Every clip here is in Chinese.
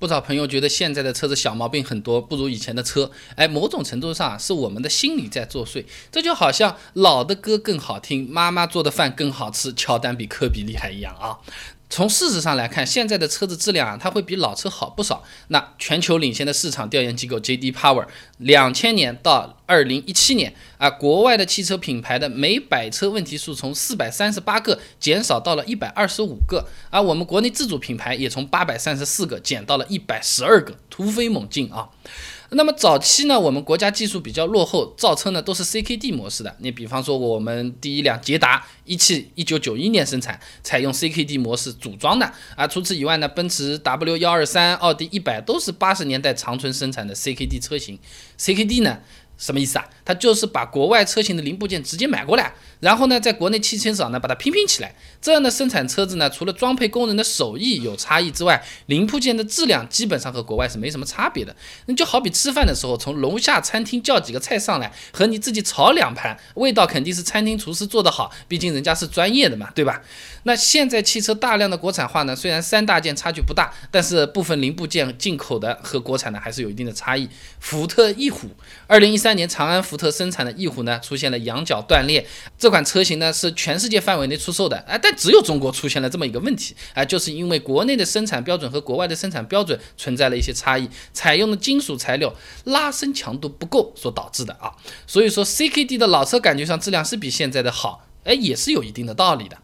不少朋友觉得现在的车子小毛病很多，不如以前的车。哎，某种程度上是我们的心理在作祟。这就好像老的歌更好听，妈妈做的饭更好吃，乔丹比科比厉害一样啊。从事实上来看，现在的车子质量它会比老车好不少。那全球领先的市场调研机构 JD Power 2000年到2017年啊，国外的汽车品牌的每百车问题数从438个减少到了125个，而我们国内自主品牌也从834个减到了112个，突飞猛进啊。那么早期呢，我们国家技术比较落后，造车呢都是 CKD 模式的。你比方说我们第一辆捷达一汽1991年生产，采用 CKD 模式组装的啊。除此以外呢，奔驰 W123、奥迪100都是80年代长春生产的 CKD 车型。CKD 呢什么意思啊？它就是把国外车型的零部件直接买过来，然后呢在国内汽车厂呢把它拼起来。这样的生产车子呢，除了装配工人的手艺有差异之外，零部件的质量基本上和国外是没什么差别的。那就好比吃饭的时候，从楼下餐厅叫几个菜上来，和你自己炒两盘，味道肯定是餐厅厨师做得好，毕竟人家是专业的嘛，对吧？那现在汽车大量的国产化呢，虽然三大件差距不大，但是部分零部件进口的和国产的还是有一定的差异。福特翼虎，2013年长安福特生产的翼虎呢，出现了羊角断裂。这款车型呢是全世界范围内出售的，但只有中国出现了这么一个问题，就是因为国内的生产标准和国外的生产标准存在了一些差异，采用的金属材料拉伸强度不够所导致的啊。所以说 CKD 的老车感觉上质量是比现在的好，也是有一定的道理的。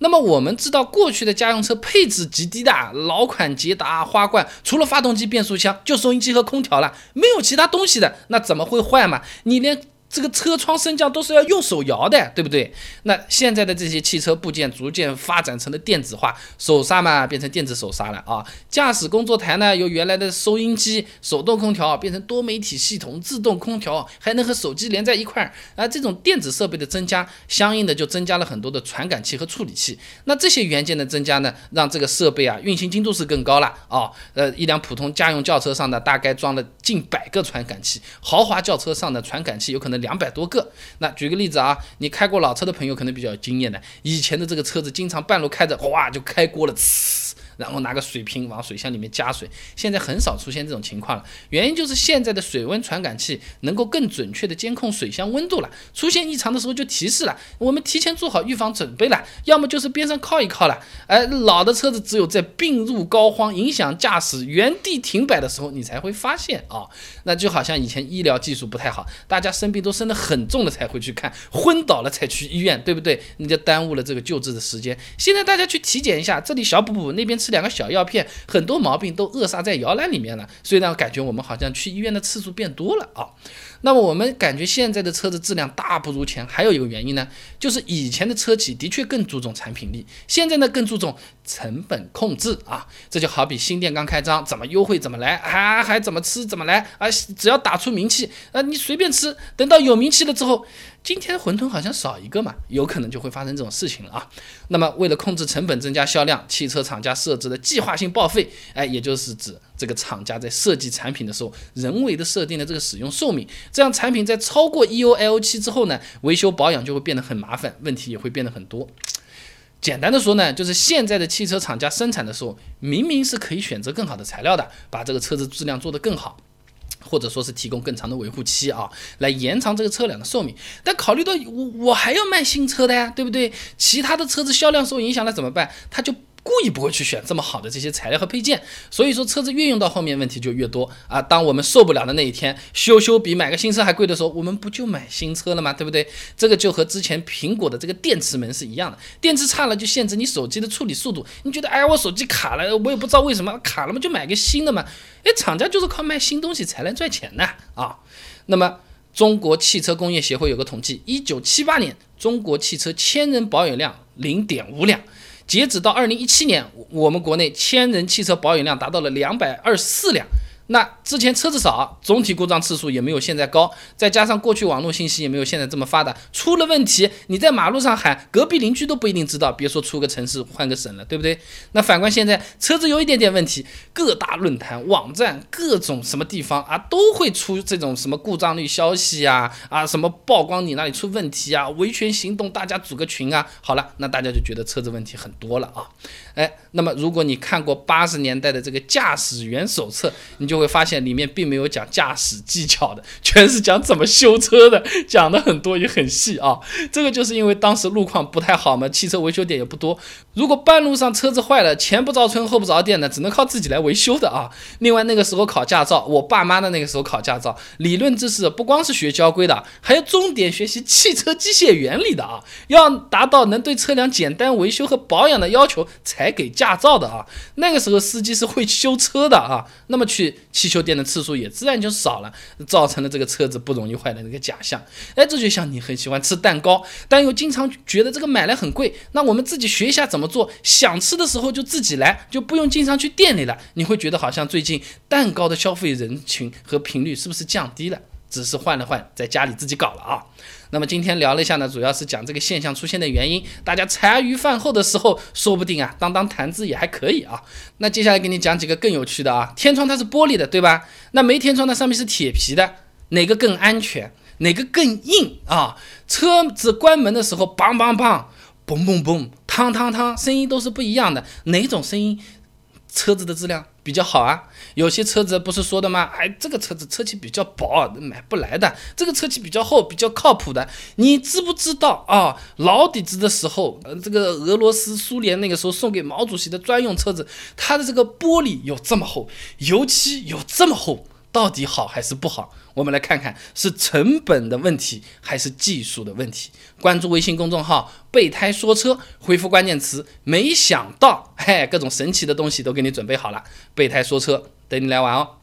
那么我们知道，过去的家用车配置极低的老款捷达、花冠，除了发动机、变速箱就收音机和空调了，没有其他东西的，那怎么会坏嘛？你连这个车窗升降都是要用手摇的，对不对？那现在的这些汽车部件逐渐发展成了电子化，手刹嘛变成电子手刹了啊。驾驶工作台呢，由原来的收音机、手动空调变成多媒体系统、自动空调，还能和手机连在一块儿啊。这种电子设备的增加，相应的就增加了很多的传感器和处理器。那这些元件的增加呢，让这个设备啊运行精度是更高了啊。一辆普通家用轿车上呢，大概装了近百个传感器，豪华轿车上的传感器有可能200多个。那举个例子啊，你开过老车的朋友可能比较有经验的，以前的这个车子经常半路开着，哗就开锅了，然后拿个水瓶往水箱里面加水。现在很少出现这种情况了，原因就是现在的水温传感器能够更准确的监控水箱温度了，出现异常的时候就提示了，我们提前做好预防准备了，要么就是边上靠一靠了。老的车子只有在病入膏肓、影响驾驶、原地停摆的时候你才会发现啊。那就好像以前医疗技术不太好，大家生病都生得很重了才会去看，昏倒了才去医院，对不对？你就耽误了这个救治的时间。现在大家去体检一下，这里小补补，那边吃2个小药片，很多毛病都扼杀在摇篮里面了，所以让感觉我们好像去医院的次数变多了啊。那么我们感觉现在的车子质量大不如前，还有一个原因呢，就是以前的车企的确更注重产品力，现在呢更注重成本控制啊。这就好比新店刚开张，怎么优惠怎么来啊，还怎么吃怎么来啊，只要打出名气啊，你随便吃，等到有名气了之后，今天馄饨好像少一个嘛，有可能就会发生这种事情了啊。那么为了控制成本增加销量，汽车厂家设置的计划性报废，也就是指这个厂家在设计产品的时候人为的设定的这个使用寿命，这样产品在超过 EOL 期之后呢，维修保养就会变得很麻烦，问题也会变得很多。简单的说呢，就是现在的汽车厂家生产的时候，明明是可以选择更好的材料的，把这个车子质量做得更好，或者说是提供更长的维护期啊，来延长这个车辆的寿命。但考虑到我还要卖新车的呀，对不对？其他的车子销量受影响了怎么办？他就故意不会去选这么好的这些材料和配件，所以说车子越用到后面问题就越多啊。当我们受不了的那一天，修比买个新车还贵的时候，我们不就买新车了吗？对不对？这个就和之前苹果的这个电池门是一样的，电池差了就限制你手机的处理速度。你觉得我手机卡了，我也不知道为什么卡了嘛，就买个新的嘛。厂家就是靠卖新东西才能赚钱呢啊。那么中国汽车工业协会有个统计，1978年中国汽车千人保有量 0.5 辆。截止到2017年，我们国内千人汽车保有量达到了224辆，那之前车子少，总体故障次数也没有现在高，再加上过去网络信息也没有现在这么发达，出了问题你在马路上喊，隔壁邻居都不一定知道，别说出个城市换个省了，对不对？那反观现在车子有一点点问题，各大论坛网站各种什么地方啊，都会出这种什么故障率消息啊什么曝光你那里出问题啊，维权行动大家组个群啊，好了，那大家就觉得车子问题很多了啊。那么如果你看过80年代的这个驾驶员手册，你就会发现里面并没有讲驾驶技巧的，全是讲怎么修车的，讲的很多也很细啊。这个就是因为当时路况不太好嘛，汽车维修点也不多，如果半路上车子坏了，前不着村后不着店的，只能靠自己来维修的啊。另外那个时候考驾照，我爸妈的那个时候考驾照，理论知识不光是学交规的，还要重点学习汽车机械原理的啊，要达到能对车辆简单维修和保养的要求才给驾照的啊。那个时候司机是会修车的啊，那么去汽修店的次数也自然就少了，造成了这个车子不容易坏的那个假象。这就像你很喜欢吃蛋糕，但又经常觉得这个买来很贵，那我们自己学一下怎么做，想吃的时候就自己来，就不用经常去店里了。你会觉得好像最近蛋糕的消费人群和频率是不是降低了，只是换在家里自己搞了啊。那么今天聊了一下呢，主要是讲这个现象出现的原因，大家茶余饭后的时候说不定啊当谈资也还可以啊。那接下来给你讲几个更有趣的啊。天窗它是玻璃的对吧，那没天窗它上面是铁皮的，哪个更安全，哪个更硬啊？车子关门的时候梆梆梆嘣嘣嘣汤汤汤声音都是不一样的，哪种声音车子的质量比较好啊？有些车子不是说的吗？这个车子车漆比较薄，买不来的，这个车漆比较厚，比较靠谱的。你知不知道啊？老底子的时候，这个俄罗斯苏联那个时候送给毛主席的专用车子，它的这个玻璃有这么厚，油漆有这么厚，到底好还是不好？我们来看看是成本的问题还是技术的问题。关注微信公众号备胎说车，回复关键词没想到，各种神奇的东西都给你准备好了。备胎说车等你来玩哦。